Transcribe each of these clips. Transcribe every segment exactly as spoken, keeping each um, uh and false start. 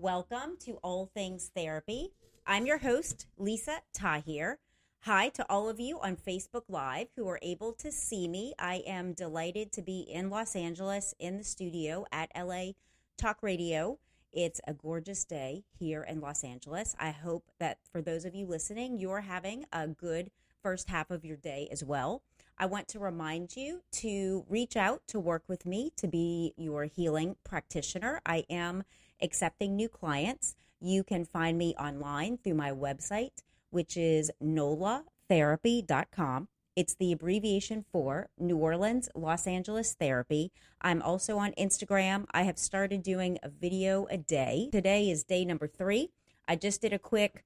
Welcome to All Things Therapy. I'm your host, Lisa Tahir. Hi to all of you on Facebook Live who are able to see me. I am delighted to be in Los Angeles in the studio at L A Talk Radio. It's a gorgeous day here in Los Angeles. I hope that for those of you listening, you're having a good first half of your day as well. I want to remind you to reach out to work with me to be your healing practitioner. I am accepting new clients. You can find me online through my website, which is nola therapy dot com. It's the abbreviation for New Orleans, Los Angeles Therapy. I'm also on Instagram. I have started doing a video a day. Today is day number three. I just did a quick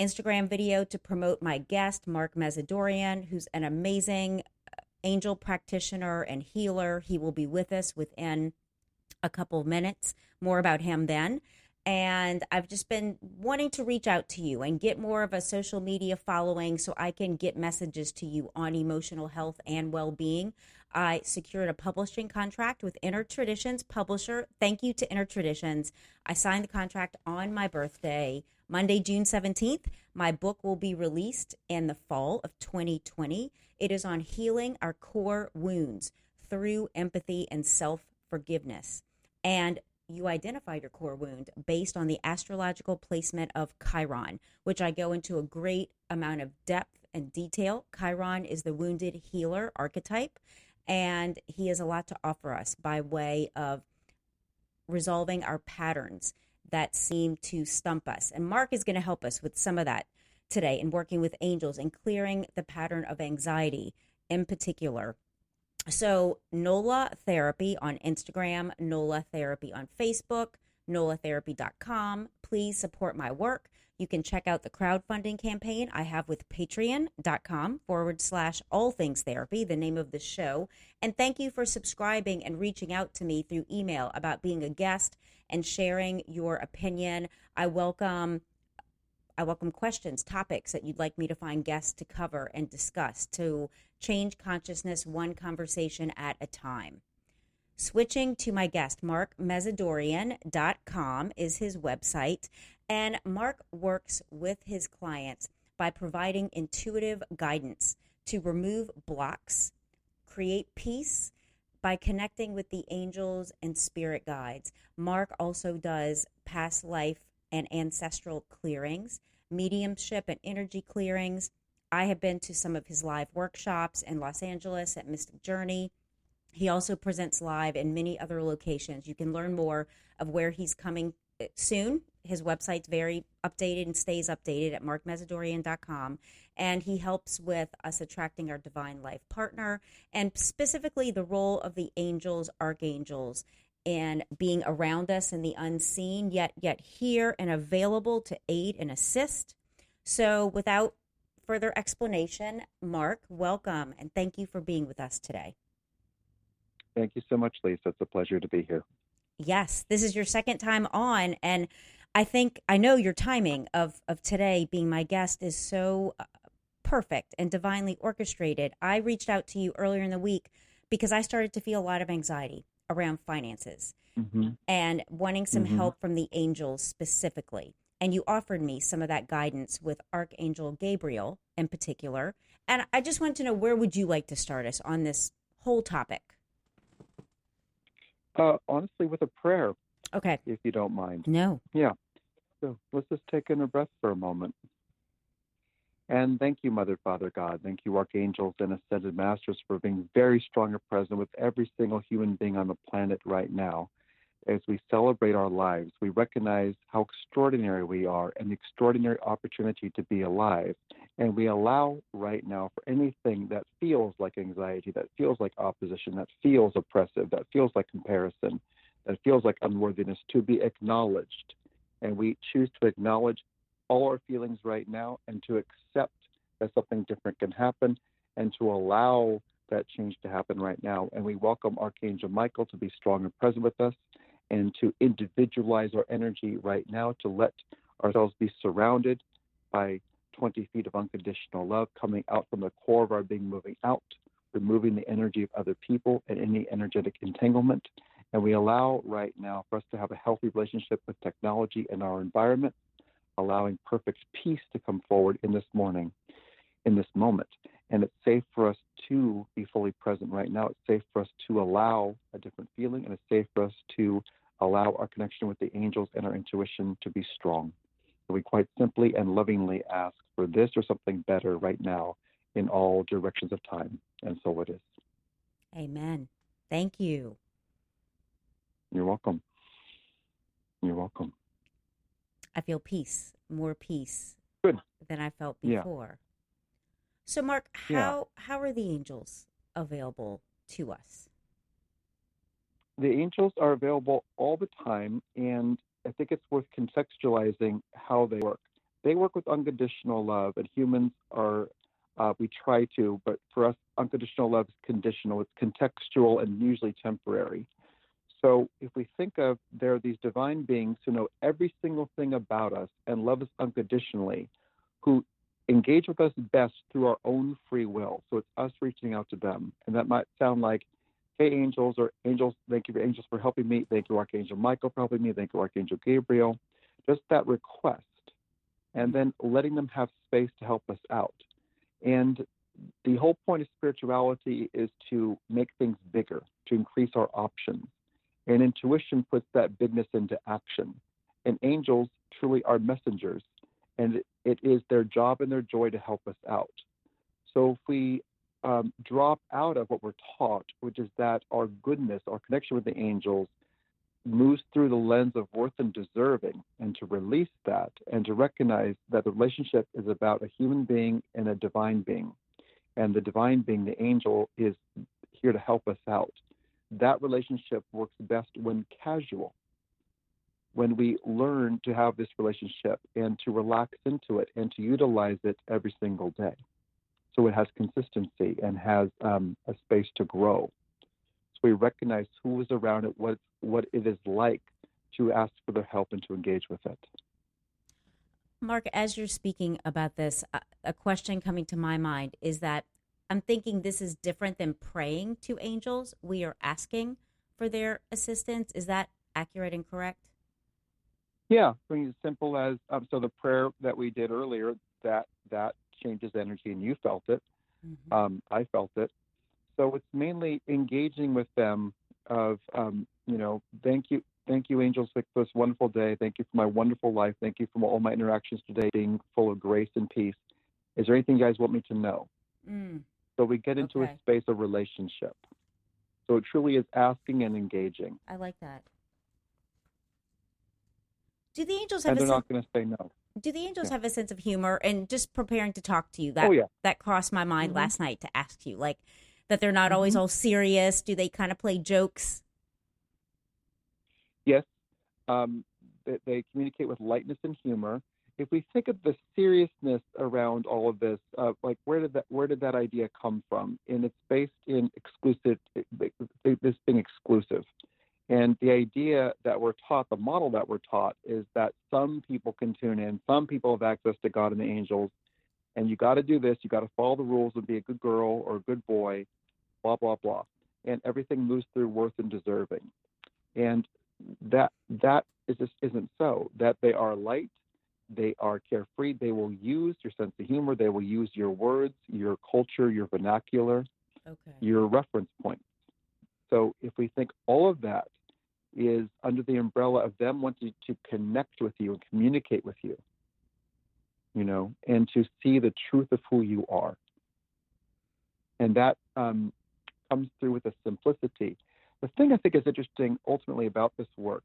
Instagram video to promote my guest, Mark Mezadourian, who's an amazing angel practitioner and healer. He will be with us within a couple of minutes. More about him then. And I've just been wanting to reach out to you and get more of a social media following so I can get messages to you on emotional health and well-being. I secured a publishing contract with Inner Traditions Publisher. Thank you to Inner Traditions. I signed the contract on my birthday, Monday, June seventeenth. My book will be released in the fall of twenty twenty. It is on healing our core wounds through empathy and self-forgiveness. And you identify your core wound based on the astrological placement of Chiron, which I go into a great amount of depth and detail. Chiron is the wounded healer archetype, and he has a lot to offer us by way of resolving our patterns that seem to stump us. And Mark is going to help us with some of that today in working with angels and clearing the pattern of anxiety in particular. So Nola Therapy on Instagram, Nola Therapy on Facebook, nola therapy dot com. Please support my work. You can check out the crowdfunding campaign I have with patreon.com forward slash all things therapy, the name of the show. And thank you for subscribing and reaching out to me through email about being a guest and sharing your opinion. I welcome I welcome questions, topics that you'd like me to find guests to cover and discuss to change consciousness one conversation at a time. Switching to my guest, mark mezadourian dot com is his website, and Mark works with his clients by providing intuitive guidance to remove blocks, create peace by connecting with the angels and spirit guides. Mark also does past life and ancestral clearings, mediumship and energy clearings. I have been to some of his live workshops in Los Angeles at Mystic Journey. He also presents live in many other locations. You can learn more of where he's coming soon. His website's very updated and stays updated at mark mezadourian dot com. And he helps with us attracting our divine life partner and specifically the role of the angels, archangels, and being around us in the unseen, yet yet here and available to aid and assist. So without further explanation, Mark, welcome, and thank you for being with us today. Thank you so much, Lisa. It's a pleasure to be here. Yes, this is your second time on, and I think, I know your timing of, of today being my guest is so perfect and divinely orchestrated. I reached out to you earlier in the week because I started to feel a lot of anxiety around finances mm-hmm. and wanting some mm-hmm. help from the angels specifically. And you offered me some of that guidance with Archangel Gabriel in particular. And I just want to know, where would you like to start us on this whole topic? Uh, honestly, with a prayer. Okay. If you don't mind. No. Yeah. So let's just take in a breath for a moment. And thank you, Mother, Father, God. Thank you, Archangels and Ascended Masters, for being very strong and present with every single human being on the planet right now. As we celebrate our lives, we recognize how extraordinary we are and the extraordinary opportunity to be alive. And we allow right now for anything that feels like anxiety, that feels like opposition, that feels oppressive, that feels like comparison, that feels like unworthiness to be acknowledged and we choose to acknowledge all our feelings right now and to accept that something different can happen and to allow that change to happen right now. And we welcome Archangel Michael to be strong and present with us and to individualize our energy right now, to let ourselves be surrounded by twenty feet of unconditional love coming out from the core of our being, moving out, removing the energy of other people and any energetic entanglement. And we allow right now for us to have a healthy relationship with technology and our environment, allowing perfect peace to come forward in this morning, in this moment. And it's safe for us to be fully present right now. It's safe for us to allow a different feeling, and it's safe for us to allow our connection with the angels and our intuition to be strong. So we quite simply and lovingly ask for this or something better right now in all directions of time. And so it is. Amen. Thank you. You're welcome. You're welcome. I feel peace, more peace Good. Than I felt before. Yeah. So, Mark, how, yeah. how are the angels available to us? The angels are available all the time, and I think it's worth contextualizing how they work. They work with unconditional love, and humans are, uh, we try to, but for us, unconditional love is conditional. It's contextual and usually temporary. So if we think of, there are these divine beings who know every single thing about us and love us unconditionally, who engage with us best through our own free will. So it's us reaching out to them. And that might sound like, hey, angels, or angels, thank you, angels, for helping me. Thank you, Archangel Michael, for helping me. Thank you, Archangel Gabriel. Just that request. And then letting them have space to help us out. And the whole point of spirituality is to make things bigger, to increase our options. And intuition puts that bigness into action. And angels truly are messengers, and it is their job and their joy to help us out. So if we um, drop out of what we're taught, which is that our goodness, our connection with the angels, moves through the lens of worth and deserving, and to release that and to recognize that the relationship is about a human being and a divine being. And the divine being, the angel, is here to help us out. That relationship works best when casual, when we learn to have this relationship and to relax into it and to utilize it every single day. So it has consistency and has um, a space to grow. So we recognize who is around it, what, what it is like to ask for their help and to engage with it. Mark, as you're speaking about this, a question coming to my mind is that I'm thinking this is different than praying to angels. We are asking for their assistance. Is that accurate and correct? Yeah, I mean, as simple as um, so the prayer that we did earlier, that that changes energy, and you felt it. Mm-hmm. Um, I felt it. So it's mainly engaging with them. Of um, you know, thank you, thank you, angels, for this wonderful day. Thank you for my wonderful life. Thank you for all my interactions today being full of grace and peace. Is there anything you guys want me to know? Mm. So we get into okay. a space of relationship. So it truly is asking and engaging. I like that. Do the angels have and a they're sen- not going to say no. Do the angels yeah. have a sense of humor? And just preparing to talk to you, that, oh, yeah. that crossed my mind mm-hmm. last night to ask you, like, that they're not mm-hmm. always all serious. Do they kind of play jokes? Yes. Um, they, they communicate with lightness and humor. If we think of the seriousness around all of this, uh, like where did that where did that idea come from? And it's based in exclusive, this being exclusive. And the idea that we're taught, the model that we're taught, is that some people can tune in, some people have access to God and the angels, and you got to do this, you got to follow the rules and be a good girl or a good boy, blah, blah, blah. And everything moves through worth and deserving. And that that is just isn't so, that they are light. They are carefree. They will use your sense of humor. They will use your words, your culture, your vernacular, okay. your reference points. So if we think all of that is under the umbrella of them wanting to connect with you and communicate with you, you know, and to see the truth of who you are. And that um, comes through with a simplicity. The thing I think is interesting ultimately about this work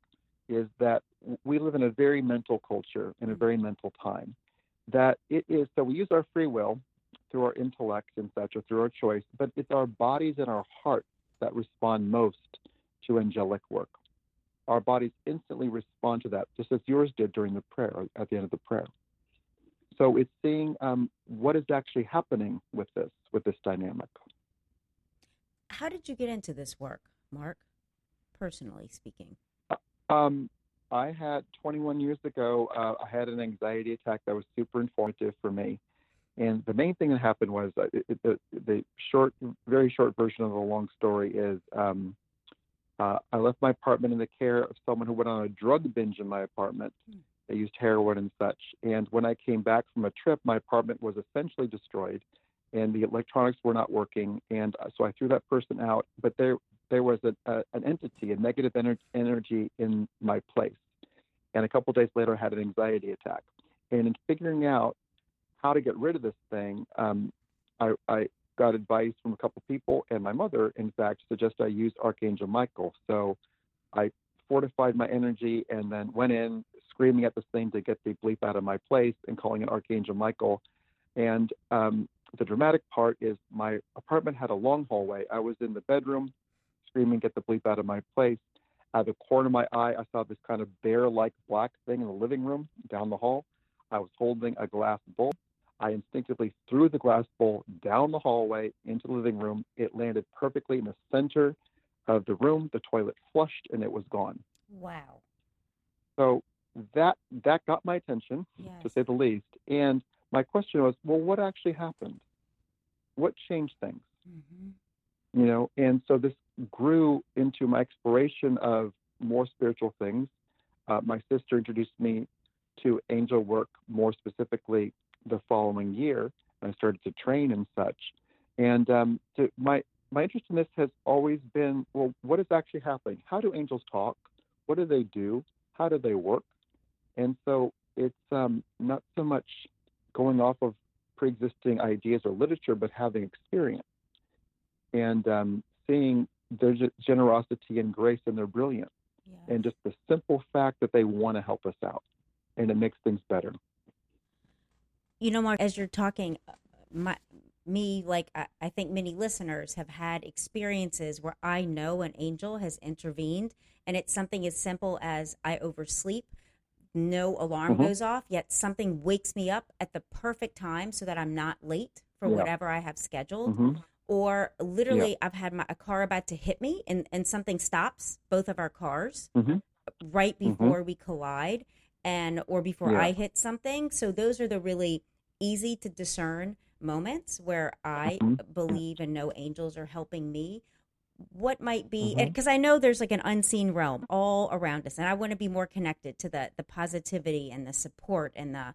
is that we live in a very mental culture, in a very mental time, that it is, so we use our free will through our intellect and such, or through our choice, but it's our bodies and our hearts that respond most to angelic work. our bodies instantly respond to that, just as yours did during the prayer, or at the end of the prayer. So it's seeing um, what is actually happening with this, with this dynamic. How did you get into this work, Mark, personally speaking? Uh, um, I had twenty-one years ago, uh, I had an anxiety attack that was super informative for me. And the main thing that happened was, uh, it, the, the short, very short version of the long story is, um, uh, I left my apartment in the care of someone who went on a drug binge in my apartment. Mm. They used heroin and such. And when I came back from a trip, my apartment was essentially destroyed and the electronics were not working. And so I threw that person out, but there there was a, a, an entity, a negative ener- energy in my place. And a couple of days later, I had an anxiety attack. And in figuring out how to get rid of this thing, um, I, I got advice from a couple of people, and my mother, in fact, suggested I use Archangel Michael. So I fortified my energy and then went in screaming at this thing to get the bleep out of my place and calling it Archangel Michael. And um, the dramatic part is my apartment had a long hallway. I was in the bedroom screaming, "Get the bleep out of my place." Out of the corner of my eye, I saw this kind of bear-like black thing in the living room down the hall. I was holding a glass bowl. I instinctively threw the glass bowl down the hallway into the living room. It landed perfectly in the center of the room. The toilet flushed and it was gone. Wow. So that that got my attention, yes, to say the least. And my question was, well, what actually happened? What changed things? Mm-hmm. You know, and so this grew into my exploration of more spiritual things. Uh, my sister introduced me to angel work, more specifically the following year, and I started to train and such. And um, to my my interest in this has always been, well, what is actually happening? How do angels talk? What do they do? How do they work? And so it's um, not so much going off of pre-existing ideas or literature, but having experience and um, seeing their generosity and grace and their brilliance, yes, and just the simple fact that they want to help us out, and it makes things better. You know, Mark, as you're talking, my, me, like I, I think many listeners have had experiences where I know an angel has intervened, and it's something as simple as I oversleep, no alarm mm-hmm. goes off, yet something wakes me up at the perfect time so that I'm not late for yeah. whatever I have scheduled. Mm-hmm. Or literally, yeah. I've had my, a car about to hit me, and, and something stops both of our cars mm-hmm. right before mm-hmm. we collide. And or before yeah. I hit something. So those are the really easy to discern moments where I mm-hmm. believe and know angels are helping me. What might be, because mm-hmm. I know there's like an unseen realm all around us, and I want to be more connected to the the positivity and the support and the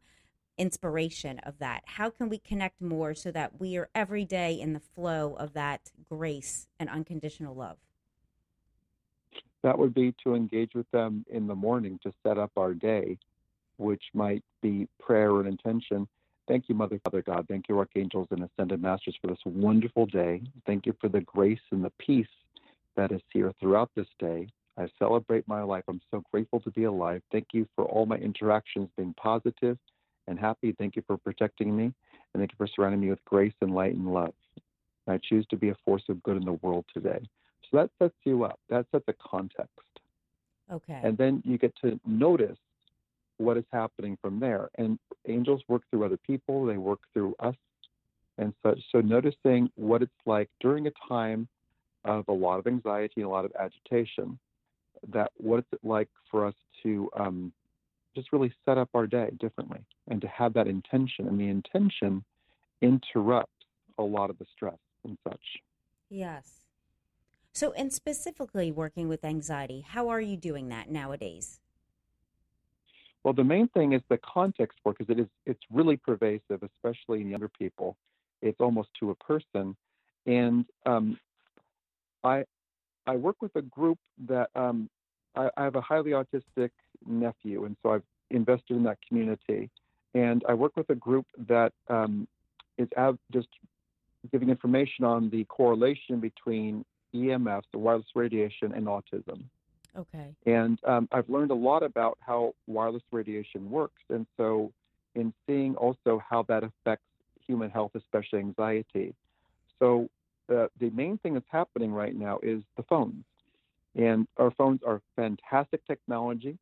inspiration of that. How can we connect more so that we are every day in the flow of that grace and unconditional love? That would be to engage with them in the morning to set up our day, which might be prayer and intention. Thank you, Mother, Father God. Thank you, Archangels and Ascended Masters, for this wonderful day. Thank you for the grace and the peace that is here throughout this day. I celebrate my life. I'm so grateful to be alive. Thank you for all my interactions being positive and happy. Thank you for protecting me, and thank you for surrounding me with grace and light and love. I choose to be a force of good in the world today. So that sets you up. That sets a context. Okay. And then you get to notice what is happening from there. And angels work through other people. They work through us and such. So noticing what it's like during a time of a lot of anxiety and a lot of agitation, that what is it like for us to um, just really set up our day differently and to have that intention. And the intention interrupts a lot of the stress and such. Yes. So, and specifically working with anxiety, how are you doing that nowadays? Well, the main thing is the context work, because it is, it's really pervasive, especially in younger people. It's almost to a person. And um, I I work with a group that um, I, I have a highly autistic nephew, and so I've invested in that community. And I work with a group that um, is av- just giving information on the correlation between E M F, the wireless radiation, and autism. Okay. And um, I've learned a lot about how wireless radiation works. And so in seeing also how that affects human health, especially anxiety. So uh, the main thing that's happening right now is the phones. And our phones are fantastic technology.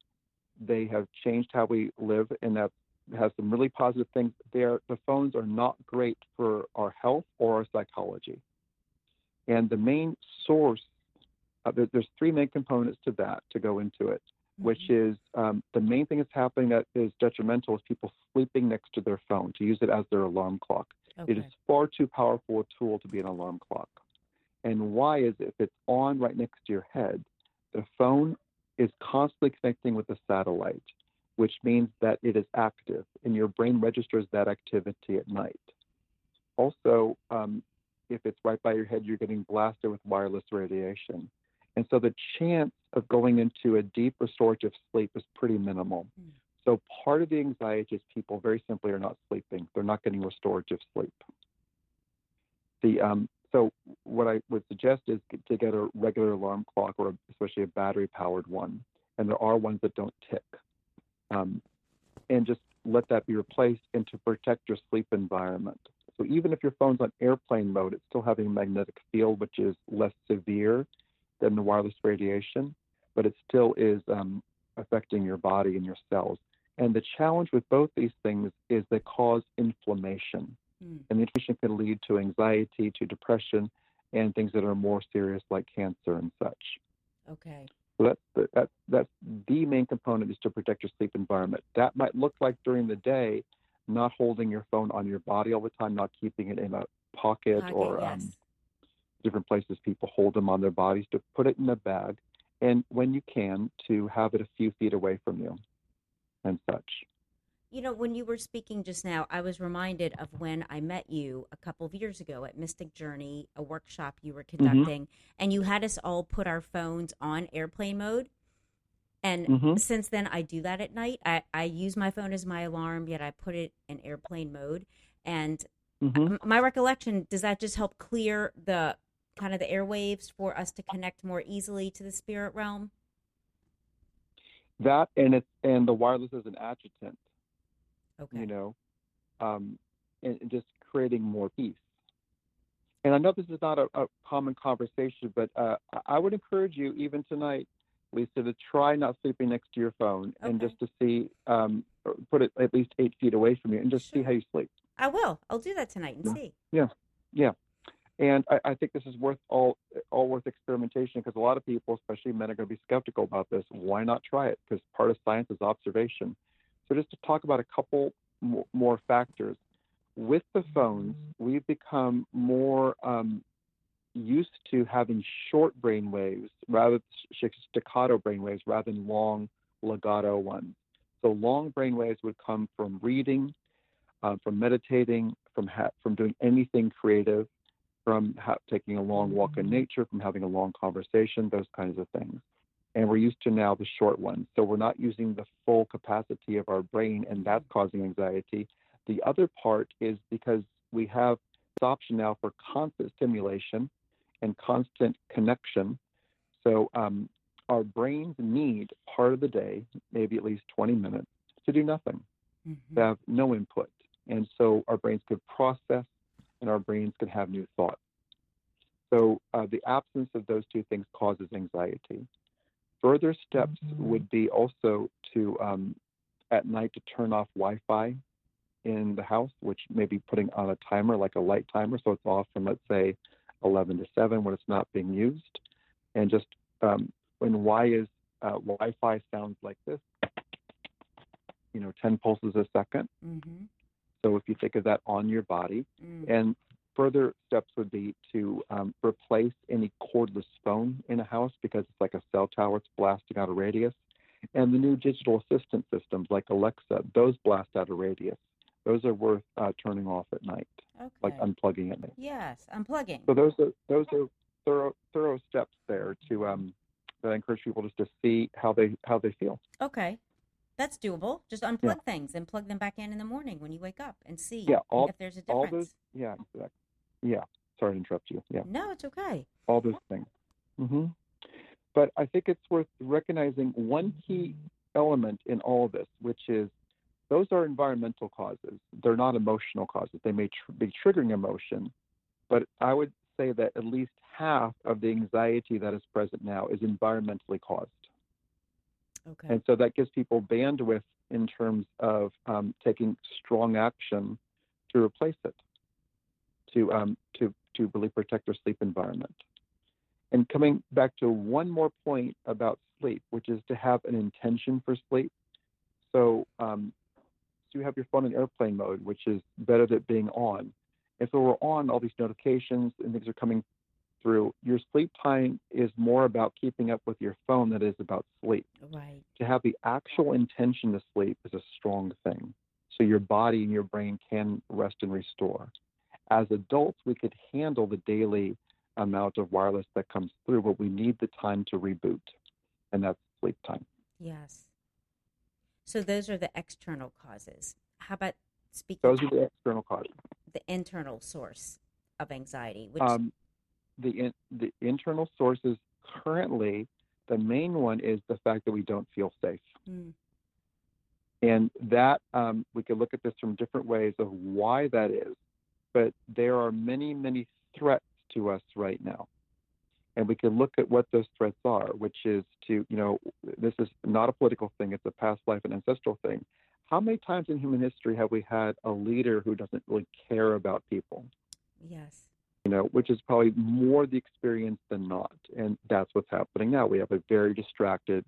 They have changed how we live, and that has some really positive things. They are, the phones are not great for our health or our psychology. And the main source, uh, there, there's three main components to that, to go into it, mm-hmm. which is um, the main thing that's happening that is detrimental is people sleeping next to their phone to use it as their alarm clock. Okay. It is far too powerful a tool to be an alarm clock. And why is it? If it's on right next to your head, the phone is constantly connecting with a satellite, which means that it is active, and your brain registers that activity at night. Also, um, if it's right by your head, you're getting blasted with wireless radiation. And so the chance of going into a deep restorative sleep is pretty minimal. Mm. So part of the anxiety is people very simply are not sleeping. They're not getting restorative sleep. The um, So what I would suggest is to get a regular alarm clock, or especially a battery-powered one. And there are ones that don't tick. Um, and just let that be replaced, and to protect your sleep environment. So even if your phone's on airplane mode, it's still having a magnetic field, which is less severe than the wireless radiation, but it still is um, affecting your body and your cells. And the challenge with both these things is they cause inflammation. Mm. And the inflammation can lead to anxiety, to depression, and things that are more serious like cancer and such. Okay. So that's the, that, that's the main component, is to protect your sleep environment. That might look like during the day, not holding your phone on your body all the time, not keeping it in a pocket, pocket or yes. um, different places people hold them on their bodies, to put it in a bag. And when you can, to have it a few feet away from you and such. You know, when you were speaking just now, I was reminded of when I met you a couple of years ago at Mystic Journey, a workshop you were conducting, mm-hmm. and you had us all put our phones on airplane mode. And mm-hmm. since then, I do that at night. I, I use my phone as my alarm, yet I put it in airplane mode. And mm-hmm. my recollection, does that just help clear the kind of the airwaves for us to connect more easily to the spirit realm? That and it's and the wireless is an adjutant. Okay. You know, um, and just creating more peace. And I know this is not a, a common conversation, but uh, I would encourage you, even tonight, Lisa, to try not sleeping next to your phone, okay. and just to see, um, put it at least eight feet away from you, and just sure. see how you sleep. I will. I'll do that tonight and yeah. see. Yeah, yeah. And I, I think this is worth all, all worth experimentation, because a lot of people, especially men, are going to be skeptical about this. Why not try it? Because part of science is observation. So just to talk about a couple more factors. With the phones, we've become more um, used to having short brain waves, rather staccato brain waves, rather than long legato ones. So long brain waves would come from reading, uh, from meditating, from ha- from doing anything creative, from ha- taking a long walk in nature, from having a long conversation, those kinds of things. And we're used to now the short ones. So we're not using the full capacity of our brain, and that's causing anxiety. The other part is because we have this option now for constant stimulation and constant connection. So um, our brains need part of the day, maybe at least twenty minutes, to do nothing, mm-hmm. to have no input. And so our brains could process, and our brains could have new thoughts. So uh, the absence of those two things causes anxiety. Further steps mm-hmm. would be also to, um, at night, to turn off Wi-Fi in the house, which may be putting on a timer, like a light timer, so it's off from, let's say, eleven to seven when it's not being used. And just um, when why is uh, Wi-Fi sounds like this, you know, ten pulses a second. Mm-hmm. So if you think of that on your body. Mm-hmm. And further steps would be to um, replace any cordless phone in a house, because it's like a cell tower, it's blasting out a radius. And the new digital assistant systems like Alexa, those blast out a radius. Those are worth uh, turning off at night, okay. like unplugging at night. Yes, unplugging. So those are those are thorough thorough steps there to um, that I encourage people just to see how they how they feel. Okay. That's doable. Just unplug yeah. things and plug them back in in the morning when you wake up and see yeah, all, if there's a difference. All those, yeah, exactly. Yeah. Sorry to interrupt you. Yeah. No, it's okay. All those things. Mm-hmm. But I think it's worth recognizing one key element in all this, which is those are environmental causes. They're not emotional causes. They may tr- be triggering emotion, but I would say that at least half of the anxiety that is present now is environmentally caused. Okay. And so that gives people bandwidth in terms of um, taking strong action to replace it, to um, to to really protect their sleep environment. And coming back to one more point about sleep, which is to have an intention for sleep. So, um, so you have your phone in airplane mode, which is better than being on. And so we're on, all these notifications and things are coming through. Your sleep time is more about keeping up with your phone than it is about sleep. Right. To have the actual intention to sleep is a strong thing. So your body and your brain can rest and restore. As adults, we could handle the daily amount of wireless that comes through, but we need the time to reboot, and that's sleep time. Yes. So those are the external causes. How about speaking? Those are the external causes. The internal source of anxiety. Which... Um, the in, the internal sources currently, the main one is the fact that we don't feel safe, mm. and that um, we could look at this from different ways of why that is. But there are many, many threats to us right now. And we can look at what those threats are, which is to, you know, this is not a political thing. It's a past life and ancestral thing. How many times in human history have we had a leader who doesn't really care about people? Yes. You know, which is probably more the experience than not. And that's what's happening now. We have a very distracted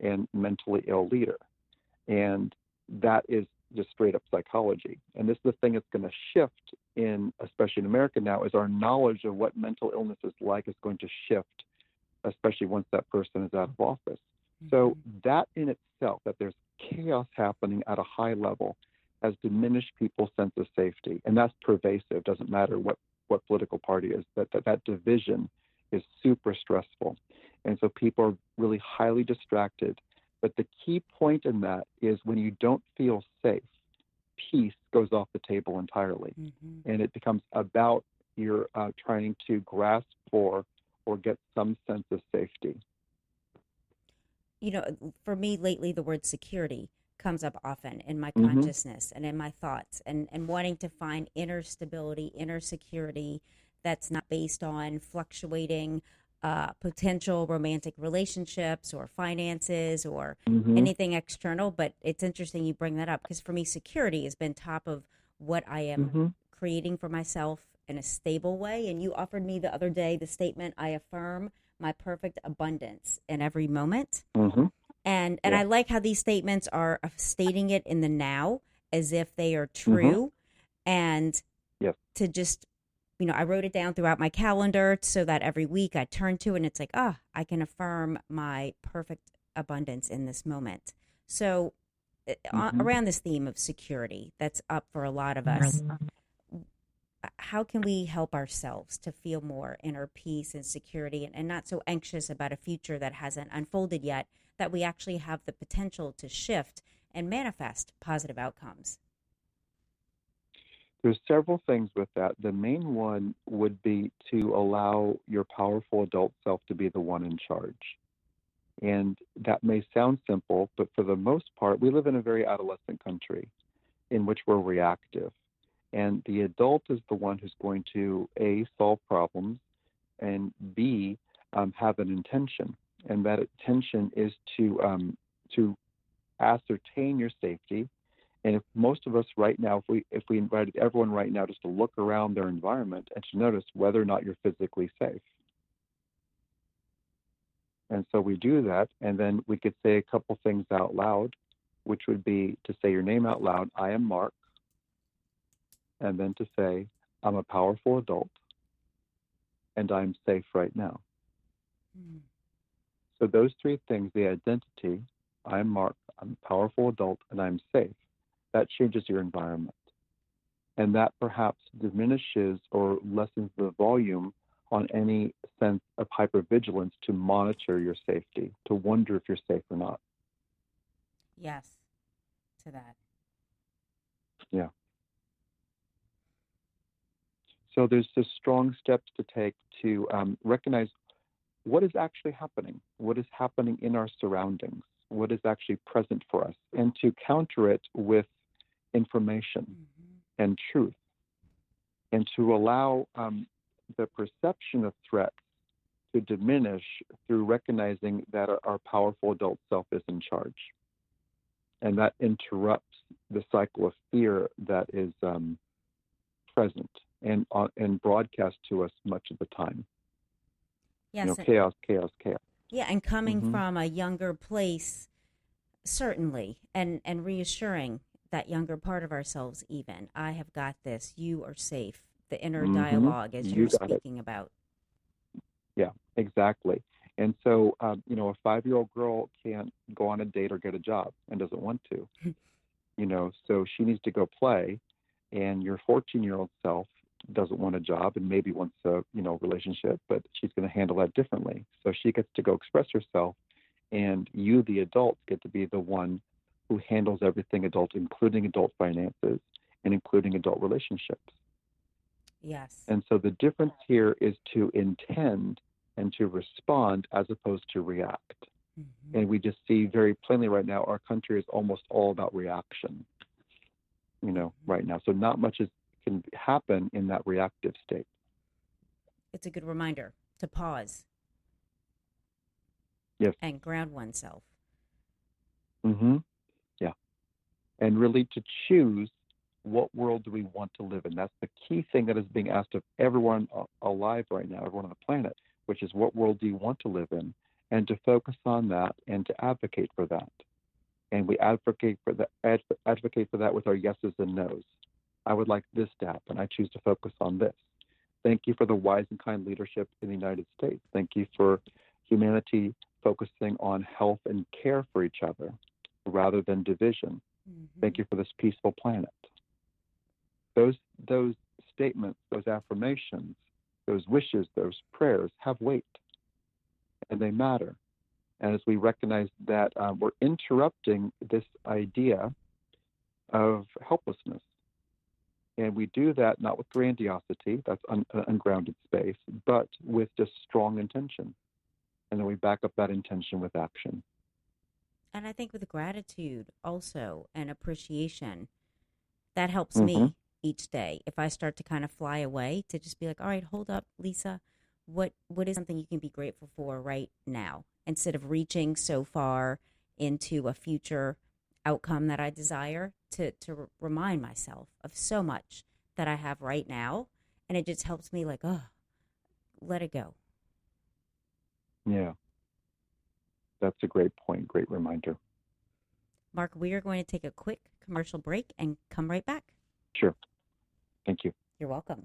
and mentally ill leader. And that is just straight up psychology. And this is the thing that's going to shift in, especially in America now, is our knowledge of what mental illness is like is going to shift, especially once that person is out of office. Mm-hmm. So that in itself, that there's chaos happening at a high level, has diminished people's sense of safety. And that's pervasive. It doesn't matter what, what political party is, that, that that division is super stressful. And so people are really highly distracted. But the key point in that is when you don't feel safe, peace goes off the table entirely. Mm-hmm. And it becomes about you're uh, trying to grasp for or get some sense of safety. You know, for me lately, the word security comes up often in my consciousness mm-hmm. and in my thoughts and, and wanting to find inner stability, inner security that's not based on fluctuating Uh, potential romantic relationships or finances or mm-hmm. anything external. But it's interesting you bring that up, because for me, security has been top of what I am mm-hmm. creating for myself in a stable way. And you offered me the other day the statement, I affirm my perfect abundance in every moment. Mm-hmm. And and yeah. I like how these statements are stating it in the now as if they are true mm-hmm. and yep. to just You know, I wrote it down throughout my calendar so that every week I turn to and it's like, ah, oh, I can affirm my perfect abundance in this moment. So mm-hmm. around this theme of security that's up for a lot of us, mm-hmm. how can we help ourselves to feel more inner peace and security and, and not so anxious about a future that hasn't unfolded yet, that we actually have the potential to shift and manifest positive outcomes? There's several things with that. The main one would be to allow your powerful adult self to be the one in charge. And that may sound simple, but for the most part, we live in a very adolescent country in which we're reactive. And the adult is the one who's going to, A, solve problems, and B, um, have an intention. And that intention is to um, to ascertain your safety. And if most of us right now, if we if we invited everyone right now just to look around their environment and to notice whether or not you're physically safe. And so we do that, and then we could say a couple things out loud, which would be to say your name out loud, I am Mark, and then to say, I'm a powerful adult, and I'm safe right now. Mm. So those three things, the identity, I am Mark, I'm a powerful adult, and I'm safe. That changes your environment. And that perhaps diminishes or lessens the volume on any sense of hypervigilance to monitor your safety, to wonder if you're safe or not. Yes, to that. Yeah. So there's just strong steps to take to um, recognize what is actually happening, what is happening in our surroundings, what is actually present for us, and to counter it with information mm-hmm. and truth, and to allow um, the perception of threats to diminish through recognizing that our, our powerful adult self is in charge. And that interrupts the cycle of fear that is um, present and uh, and broadcast to us much of the time. Yes, you know, and, chaos, chaos, chaos. Yeah, and coming mm-hmm. from a younger place, certainly, and, and reassuring that younger part of ourselves even. I have got this. You are safe. The inner mm-hmm. dialogue, as you're you speaking it. about. Yeah, exactly. And so, um, you know, a five-year-old girl can't go on a date or get a job and doesn't want to, you know, so she needs to go play. And your fourteen-year-old self doesn't want a job and maybe wants a, you know, relationship, but she's going to handle that differently. So she gets to go express herself, and you, the adult, get to be the one who handles everything adult, including adult finances and including adult relationships. Yes. And so the difference here is to intend and to respond as opposed to react. Mm-hmm. And we just see very plainly right now, our country is almost all about reaction, you know, right now. So not much is, can happen in that reactive state. It's a good reminder to pause. Yes. And ground oneself. Mm-hmm. Yeah. And really to choose, what world do we want to live in? That's the key thing that is being asked of everyone alive right now, everyone on the planet, which is what world do you want to live in, and to focus on that and to advocate for that. And we advocate for that, ad, advocate for that with our yeses and nos. I would like this to happen. I choose to focus on this. Thank you for the wise and kind leadership in the United States. Thank you for humanity focusing on health and care for each other rather than division. Mm-hmm. Thank you for this peaceful planet. Those, those statements, those affirmations, those wishes, those prayers have weight, and they matter. And as we recognize that, uh, we're interrupting this idea of helplessness. And we do that not with grandiosity, that's un- ungrounded space, but with just strong intention. And then we back up that intention with action. And I think with gratitude also and appreciation, that helps mm-hmm. me each day. If I start to kind of fly away, to just be like, all right, hold up, Lisa, what what is something you can be grateful for right now? Instead of reaching so far into a future outcome that I desire, to, to remind myself of so much that I have right now. And it just helps me like, oh, let it go. Yeah. That's a great point. Great reminder. Mark, we are going to take a quick commercial break and come right back. Sure. Thank you. You're welcome.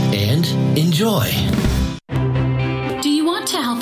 And enjoy. Do you want to help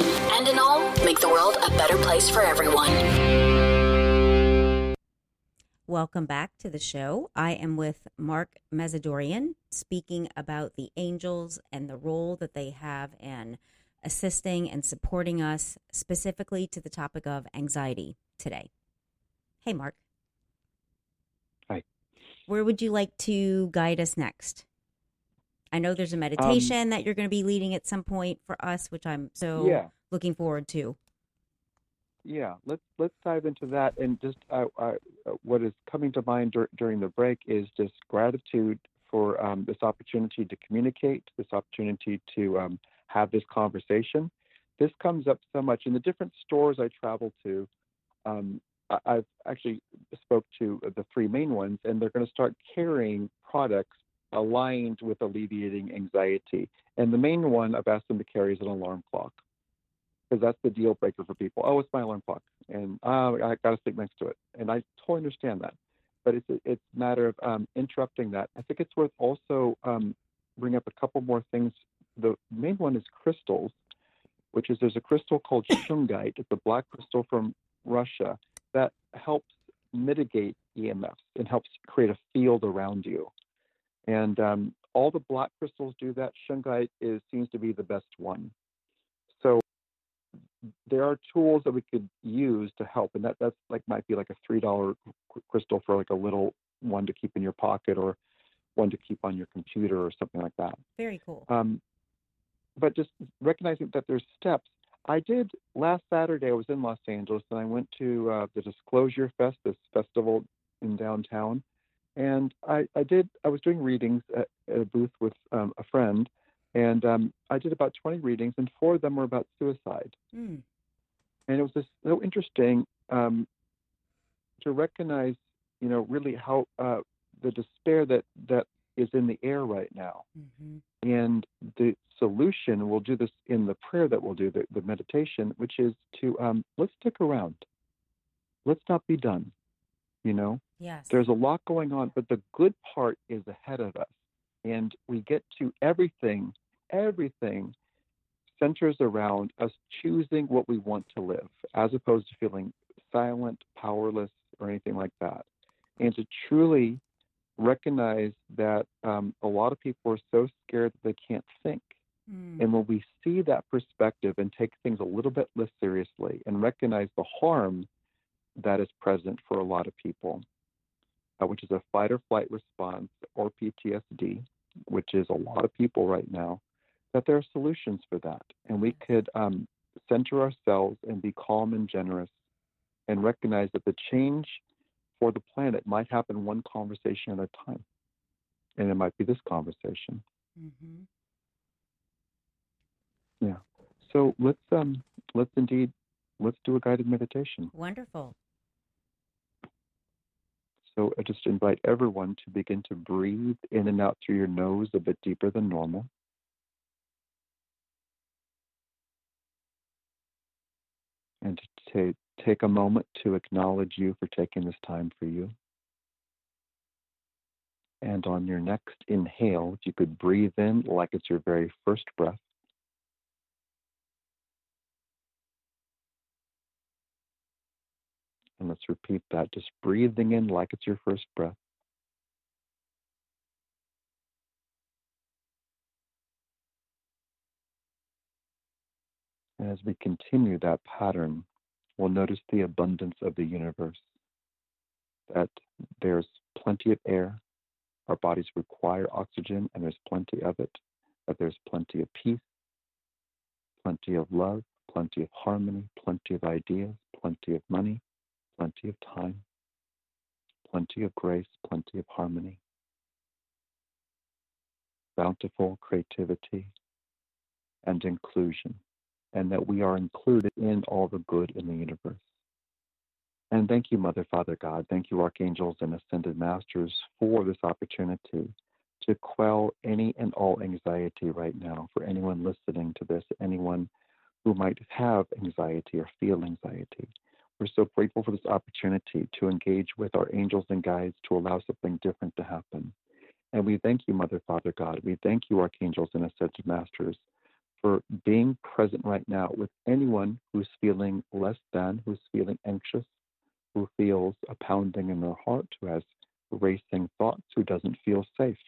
and in all, make the world a better place for everyone. Welcome back to the show. I am with Mark Mezadourian, speaking about the angels and the role that they have in assisting and supporting us, specifically to the topic of anxiety today. Hey, Mark. Hi. Where would you like to guide us next? I know there's a meditation um, that you're going to be leading at some point for us, which I'm so yeah. looking forward to. Yeah, let's let's dive into that. And just uh, uh, what is coming to mind dur- during the break is just gratitude for um, this opportunity to communicate, this opportunity to um, have this conversation. This comes up so much in the different stores I travel to. Um, I- I've actually spoke to the three main ones, and they're going to start carrying products aligned with alleviating anxiety. And the main one, I've asked them to carry is an alarm clock, because that's the deal breaker for people. Oh, it's my alarm clock, and oh, I got to sleep next to it. And I totally understand that. But it's a, it's a matter of um, interrupting that. I think it's worth also um, bring up a couple more things. The main one is crystals, which is there's a crystal called Shungite. It's a black crystal from Russia that helps mitigate E M Fs and helps create a field around you. And um, all the black crystals do that. Shungite is seems to be the best one. So there are tools that we could use to help, and that that's like might be like a three dollar crystal for like a little one to keep in your pocket or one to keep on your computer or something like that. Very cool. Um, but just recognizing that there's steps. I did last Saturday. I was in Los Angeles, and I went to uh, the Disclosure Fest, this festival in downtown. And I, I did. I was doing readings at, at a booth with um, a friend, and um, I did about twenty readings, and four of them were about suicide. Mm. And it was just so interesting um, to recognize, you know, really how uh, the despair that that is in the air right now. Mm-hmm. And the solution, we'll do this in the prayer that we'll do, the, the meditation, which is to, um, let's stick around. Let's not be done, you know? Yes. There's a lot going on, but the good part is ahead of us. And we get to everything, everything centers around us choosing what we want to live, as opposed to feeling silent, powerless, or anything like that. And to truly recognize that um, a lot of people are so scared that they can't think. Mm. And when we see that perspective and take things a little bit less seriously and recognize the harm that is present for a lot of people, uh, which is a fight or flight response or P T S D, which is a lot of people right now, that there are solutions for that. And we could um, center ourselves and be calm and generous and recognize that the change for the planet might happen one conversation at a time. And it might be this conversation. Mm-hmm. Yeah. So let's, um, let's indeed, let's do a guided meditation. Wonderful. So I just invite everyone to begin to breathe in and out through your nose a bit deeper than normal. And to t- take a moment to acknowledge you for taking this time for you. And on your next inhale, if you could breathe in like it's your very first breath. And let's repeat that, just breathing in like it's your first breath. And as we continue that pattern, we'll notice the abundance of the universe, that there's plenty of air. Our bodies require oxygen, and there's plenty of it, that there's plenty of peace, plenty of love, plenty of harmony, plenty of ideas, plenty of money, plenty of time, plenty of grace, plenty of harmony, bountiful creativity, and inclusion. And that we are included in all the good in the universe. And thank you, Mother, Father, God. Thank you, Archangels and Ascended Masters, for this opportunity to quell any and all anxiety right now for anyone listening to this, anyone who might have anxiety or feel anxiety. We're so grateful for this opportunity to engage with our angels and guides to allow something different to happen. And we thank you, Mother, Father, God. We thank you, Archangels and Ascended Masters, for being present right now with anyone who's feeling less than, who's feeling anxious, who feels a pounding in their heart, who has racing thoughts, who doesn't feel safe.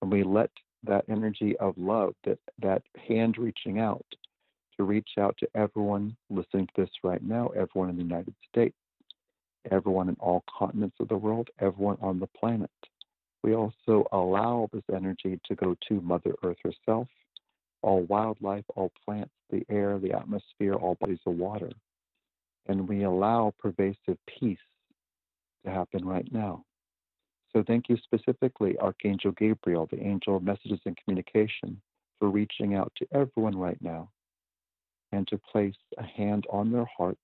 And we let that energy of love, that, that hand reaching out, to reach out to everyone listening to this right now, everyone in the United States, everyone in all continents of the world, everyone on the planet. We also allow this energy to go to Mother Earth herself, all wildlife, all plants, the air, the atmosphere, all bodies of water. And we allow pervasive peace to happen right now. So thank you specifically, Archangel Gabriel, the angel of messages and communication, for reaching out to everyone right now and to place a hand on their heart.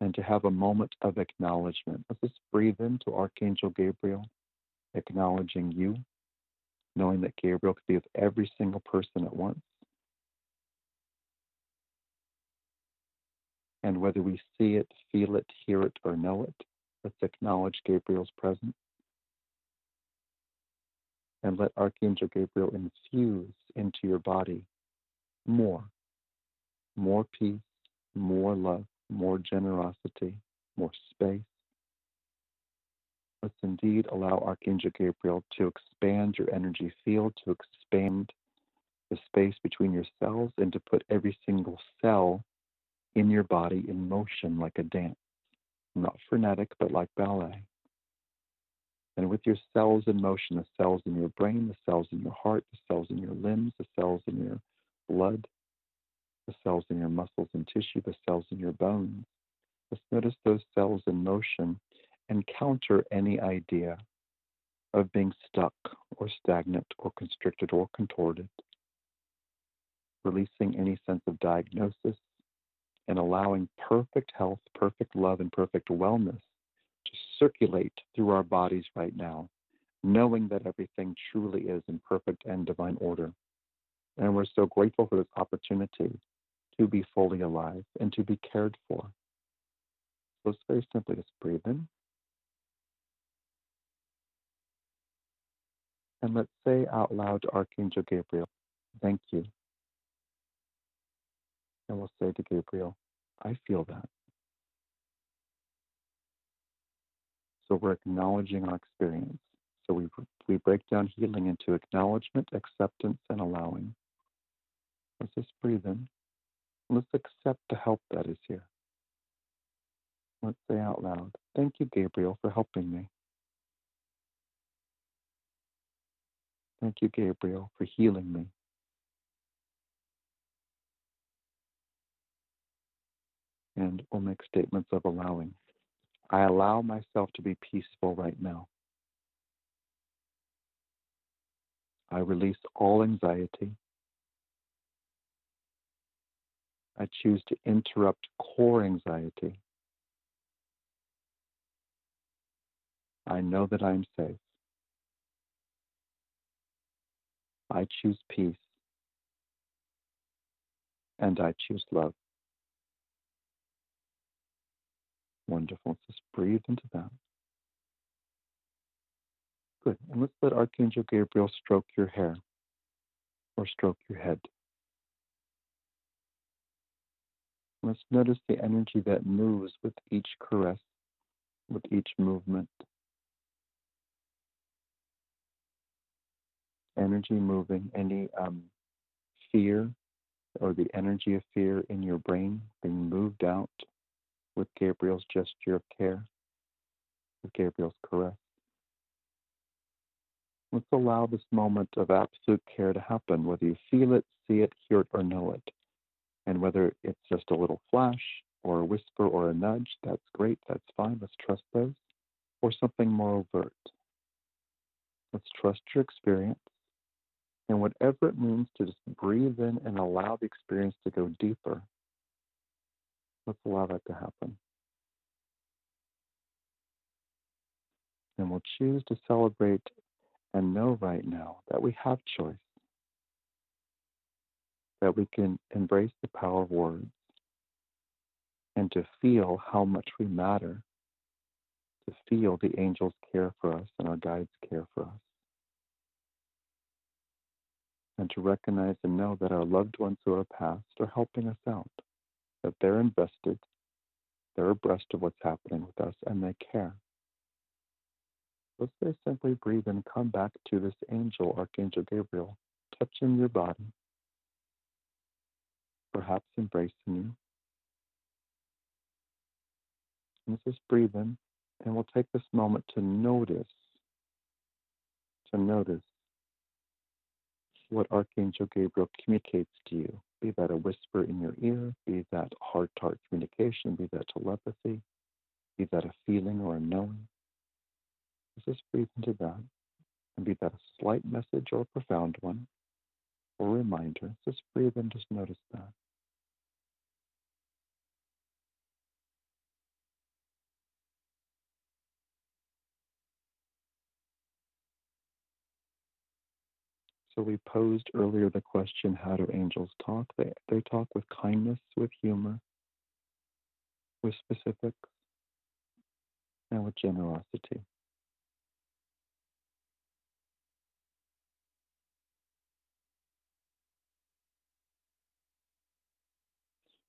and to have a moment of acknowledgement. Let's just breathe into Archangel Gabriel, acknowledging you, knowing that Gabriel could be with every single person at once. And whether we see it, feel it, hear it, or know it, let's acknowledge Gabriel's presence. And let Archangel Gabriel infuse into your body more, more peace, more love, more generosity, more space. Let's indeed allow Archangel Gabriel to expand your energy field, to expand the space between your cells, and to put every single cell in your body in motion like a dance. Not frenetic, but like ballet. And with your cells in motion, the cells in your brain, the cells in your heart, the cells in your limbs, the cells in your blood, the cells in your muscles and tissue, the cells in your bones. Just notice those cells in motion and counter any idea of being stuck or stagnant or constricted or contorted, releasing any sense of diagnosis and allowing perfect health, perfect love, and perfect wellness to circulate through our bodies right now, knowing that everything truly is in perfect and divine order. And we're so grateful for this opportunity to be fully alive and to be cared for. So it's very simply just breathe in. And let's say out loud to Archangel Gabriel, thank you. And we'll say to Gabriel, I feel that. So we're acknowledging our experience. So we, we break down healing into acknowledgement, acceptance, and allowing. Let's just breathe in. Let's accept the help that is here. Let's say out loud, thank you, Gabriel, for helping me. Thank you, Gabriel, for healing me. And we'll make statements of allowing. I allow myself to be peaceful right now. I release all anxiety. I choose to interrupt core anxiety. I know that I'm safe. I choose peace. And I choose love. Wonderful. Just breathe into that. Good. And let's let Archangel Gabriel stroke your hair or stroke your head. Let's notice the energy that moves with each caress, with each movement. Energy moving, any um, fear or the energy of fear in your brain being moved out with Gabriel's gesture of care, with Gabriel's caress. Let's allow this moment of absolute care to happen, whether you feel it, see it, hear it, or know it. And whether it's just a little flash or a whisper or a nudge, that's great, that's fine, let's trust those. Or something more overt. Let's trust your experience. And whatever it means to just breathe in and allow the experience to go deeper, let's allow that to happen. And we'll choose to celebrate and know right now that we have choice, that we can embrace the power of words and to feel how much we matter, to feel the angels care for us and our guides care for us, and to recognize and know that our loved ones who are past are helping us out, that they're invested, they're abreast of what's happening with us, and they care. Let's just simply breathe and come back to this angel, Archangel Gabriel, touching your body, perhaps embracing you. Let's just breathe in, and we'll take this moment to notice, to notice what Archangel Gabriel communicates to you, be that a whisper in your ear, be that heart-to-heart communication, be that telepathy, be that a feeling or a knowing. Just breathe into that, and be that a slight message or a profound one, or a reminder. Just breathe and just notice that. So we posed earlier the question, how do angels talk? They they talk with kindness, with humor, with specifics, and with generosity.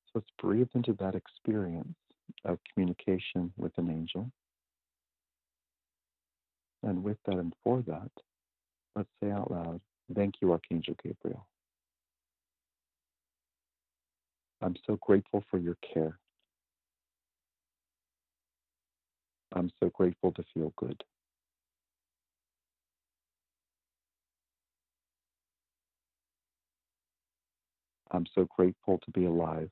So let's breathe into that experience of communication with an angel. And with that and for that, let's say out loud, thank you, Archangel Gabriel. I'm so grateful for your care. I'm so grateful to feel good. I'm so grateful to be alive.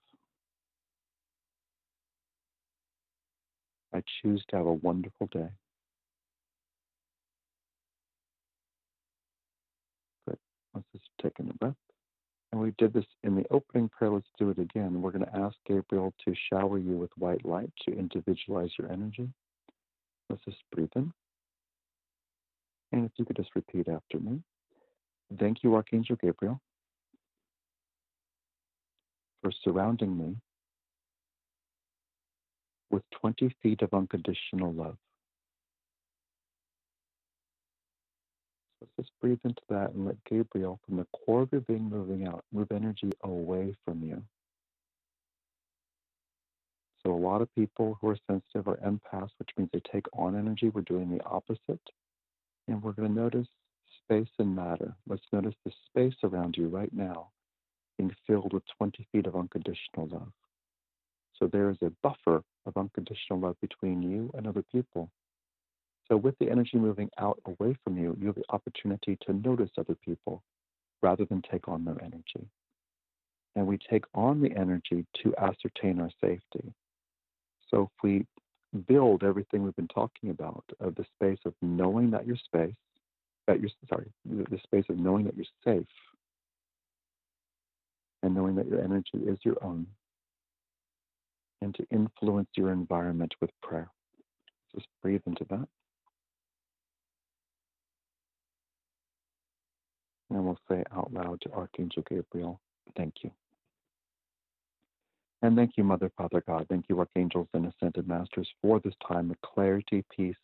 I choose to have a wonderful day. Good. Let's just take a breath. And we did this in the opening prayer. Let's do it again. We're going to ask Gabriel to shower you with white light to individualize your energy. Let's just breathe in. And if you could just repeat after me. Thank you, Archangel Gabriel, for surrounding me with twenty feet of unconditional love. So let's just breathe into that and let Gabriel, from the core of your being moving out, move energy away from you. So a lot of people who are sensitive are empaths, which means they take on energy. We're doing the opposite. And we're going to notice space and matter. Let's notice the space around you right now being filled with twenty feet of unconditional love. So there is a buffer of unconditional love between you and other people. So with the energy moving out away from you, you have the opportunity to notice other people rather than take on their energy. And we take on the energy to ascertain our safety. So if we build everything we've been talking about of the space of knowing that you're space, that you're sorry, the space of knowing that you're safe and knowing that your energy is your own, and to influence your environment with prayer. Just breathe into that. And we'll say out loud to Archangel Gabriel, thank you. And thank you, Mother, Father, God. Thank you, Archangels and Ascended Masters, for this time of clarity, peace,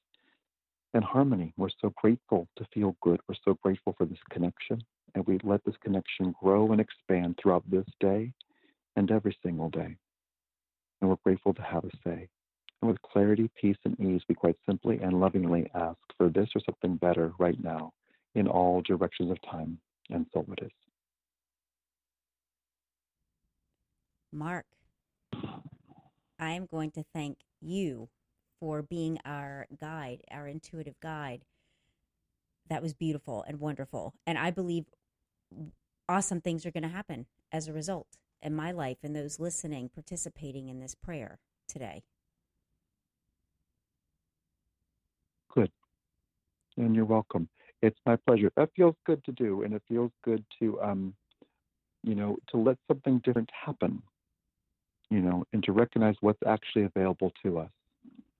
and harmony. We're so grateful to feel good. We're so grateful for this connection. And we let this connection grow and expand throughout this day and every single day. And we're grateful to have a say. And with clarity, peace, and ease, we quite simply and lovingly ask for this or something better right now in all directions of time. And so it is. Mark, I'm going to thank you for being our guide, our intuitive guide. That was beautiful and wonderful. And I believe awesome things are going to happen as a result in my life and those listening, participating in this prayer today. Good. And you're welcome. It's my pleasure. That feels good to do. And it feels good to, um, you know, to let something different happen. You know, and to recognize what's actually available to us.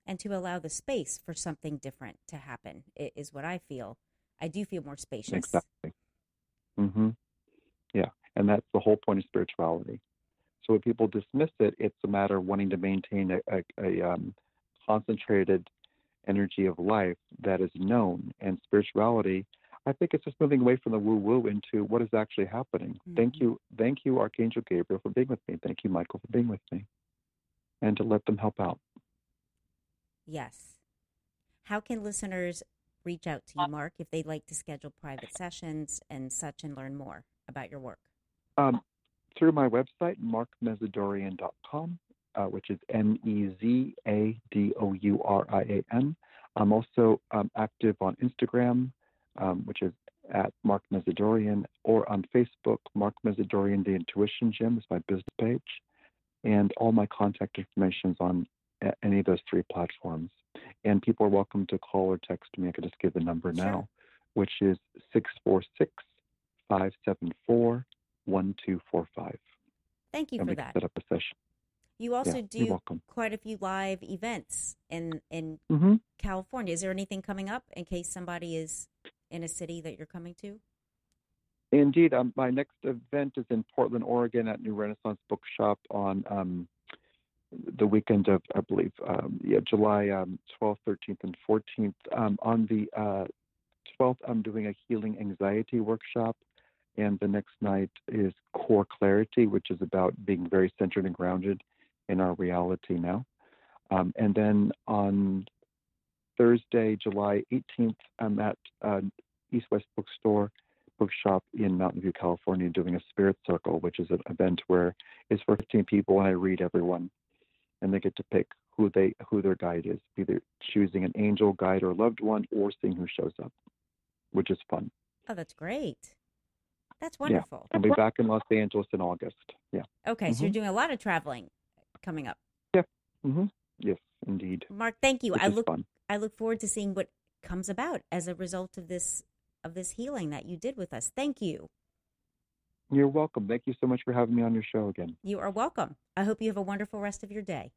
And to allow the space for something different to happen is what I feel. I do feel more spacious. Exactly. Mm-hmm. Yeah, and that's the whole point of spirituality. So when people dismiss it, it's a matter of wanting to maintain a, a, a um, concentrated energy of life that is known. And spirituality, I think it's just moving away from the woo-woo into what is actually happening. Mm-hmm. Thank you, thank you, Archangel Gabriel, for being with me. Thank you, Michael, for being with me. And to let them help out. Yes. How can listeners reach out to you, Mark, if they'd like to schedule private sessions and such and learn more about your work? Um, through my website, mark mezadourian dot com, uh, which is M E Z A D O U R I A N. I'm also um, active on Instagram, um, which is at Mark Mezadourian, or on Facebook, Mark Mezadourian, The Intuition Gym is my business page. And all my contact information is on any of those three platforms. And people are welcome to call or text me. I can just give the number sure. now, which is six four six, five seven four, one two four five. Thank you and for that. Set up a session. You also yeah, do quite a few live events in, in mm-hmm. California. Is there anything coming up in case somebody is in a city that you're coming to? Indeed. Um, my next event is in Portland, Oregon at New Renaissance Bookshop on um, the weekend of, I believe, um, yeah, July um, twelfth, thirteenth, and fourteenth. Um, on the uh, twelfth, I'm doing a healing anxiety workshop. And the next night is Core Clarity, which is about being very centered and grounded in our reality now. Um, and then on Thursday, July eighteenth, I'm at uh, East West Bookstore Bookshop in Mountain View, California, doing a spirit circle, which is an event where it's for fifteen people, and I read everyone, and they get to pick who they who their guide is, either choosing an angel, guide, or loved one, or seeing who shows up, which is fun. Oh, that's great. That's wonderful. Yeah. I'll be back in Los Angeles in August. Yeah. Okay, mm-hmm. So you're doing a lot of traveling coming up. Yeah. Mm-hmm. Yes, indeed. Mark, thank you. This I look fun. I look forward to seeing what comes about as a result of this of this healing that you did with us. Thank you. You're welcome. Thank you so much for having me on your show again. You are welcome. I hope you have a wonderful rest of your day.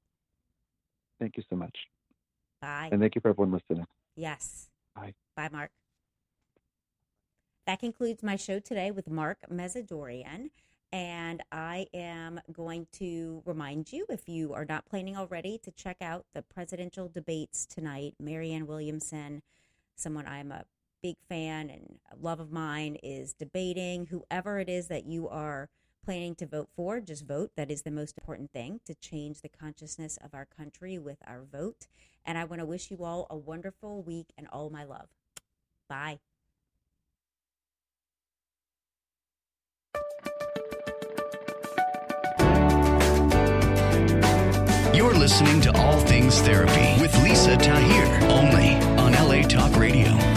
Thank you so much. Bye. And thank you for everyone listening. Yes. Bye. Bye, Mark. That concludes my show today with Mark Mezadourian. And I am going to remind you, if you are not planning already, to check out the presidential debates tonight. Marianne Williamson, someone I'm a big fan and a love of mine, is debating. Whoever it is that you are planning to vote for, just vote. That is the most important thing, to change the consciousness of our country with our vote. And I want to wish you all a wonderful week and all my love. Bye. You're listening to All Things Therapy with Lisa Tahir, only on L A Talk Radio.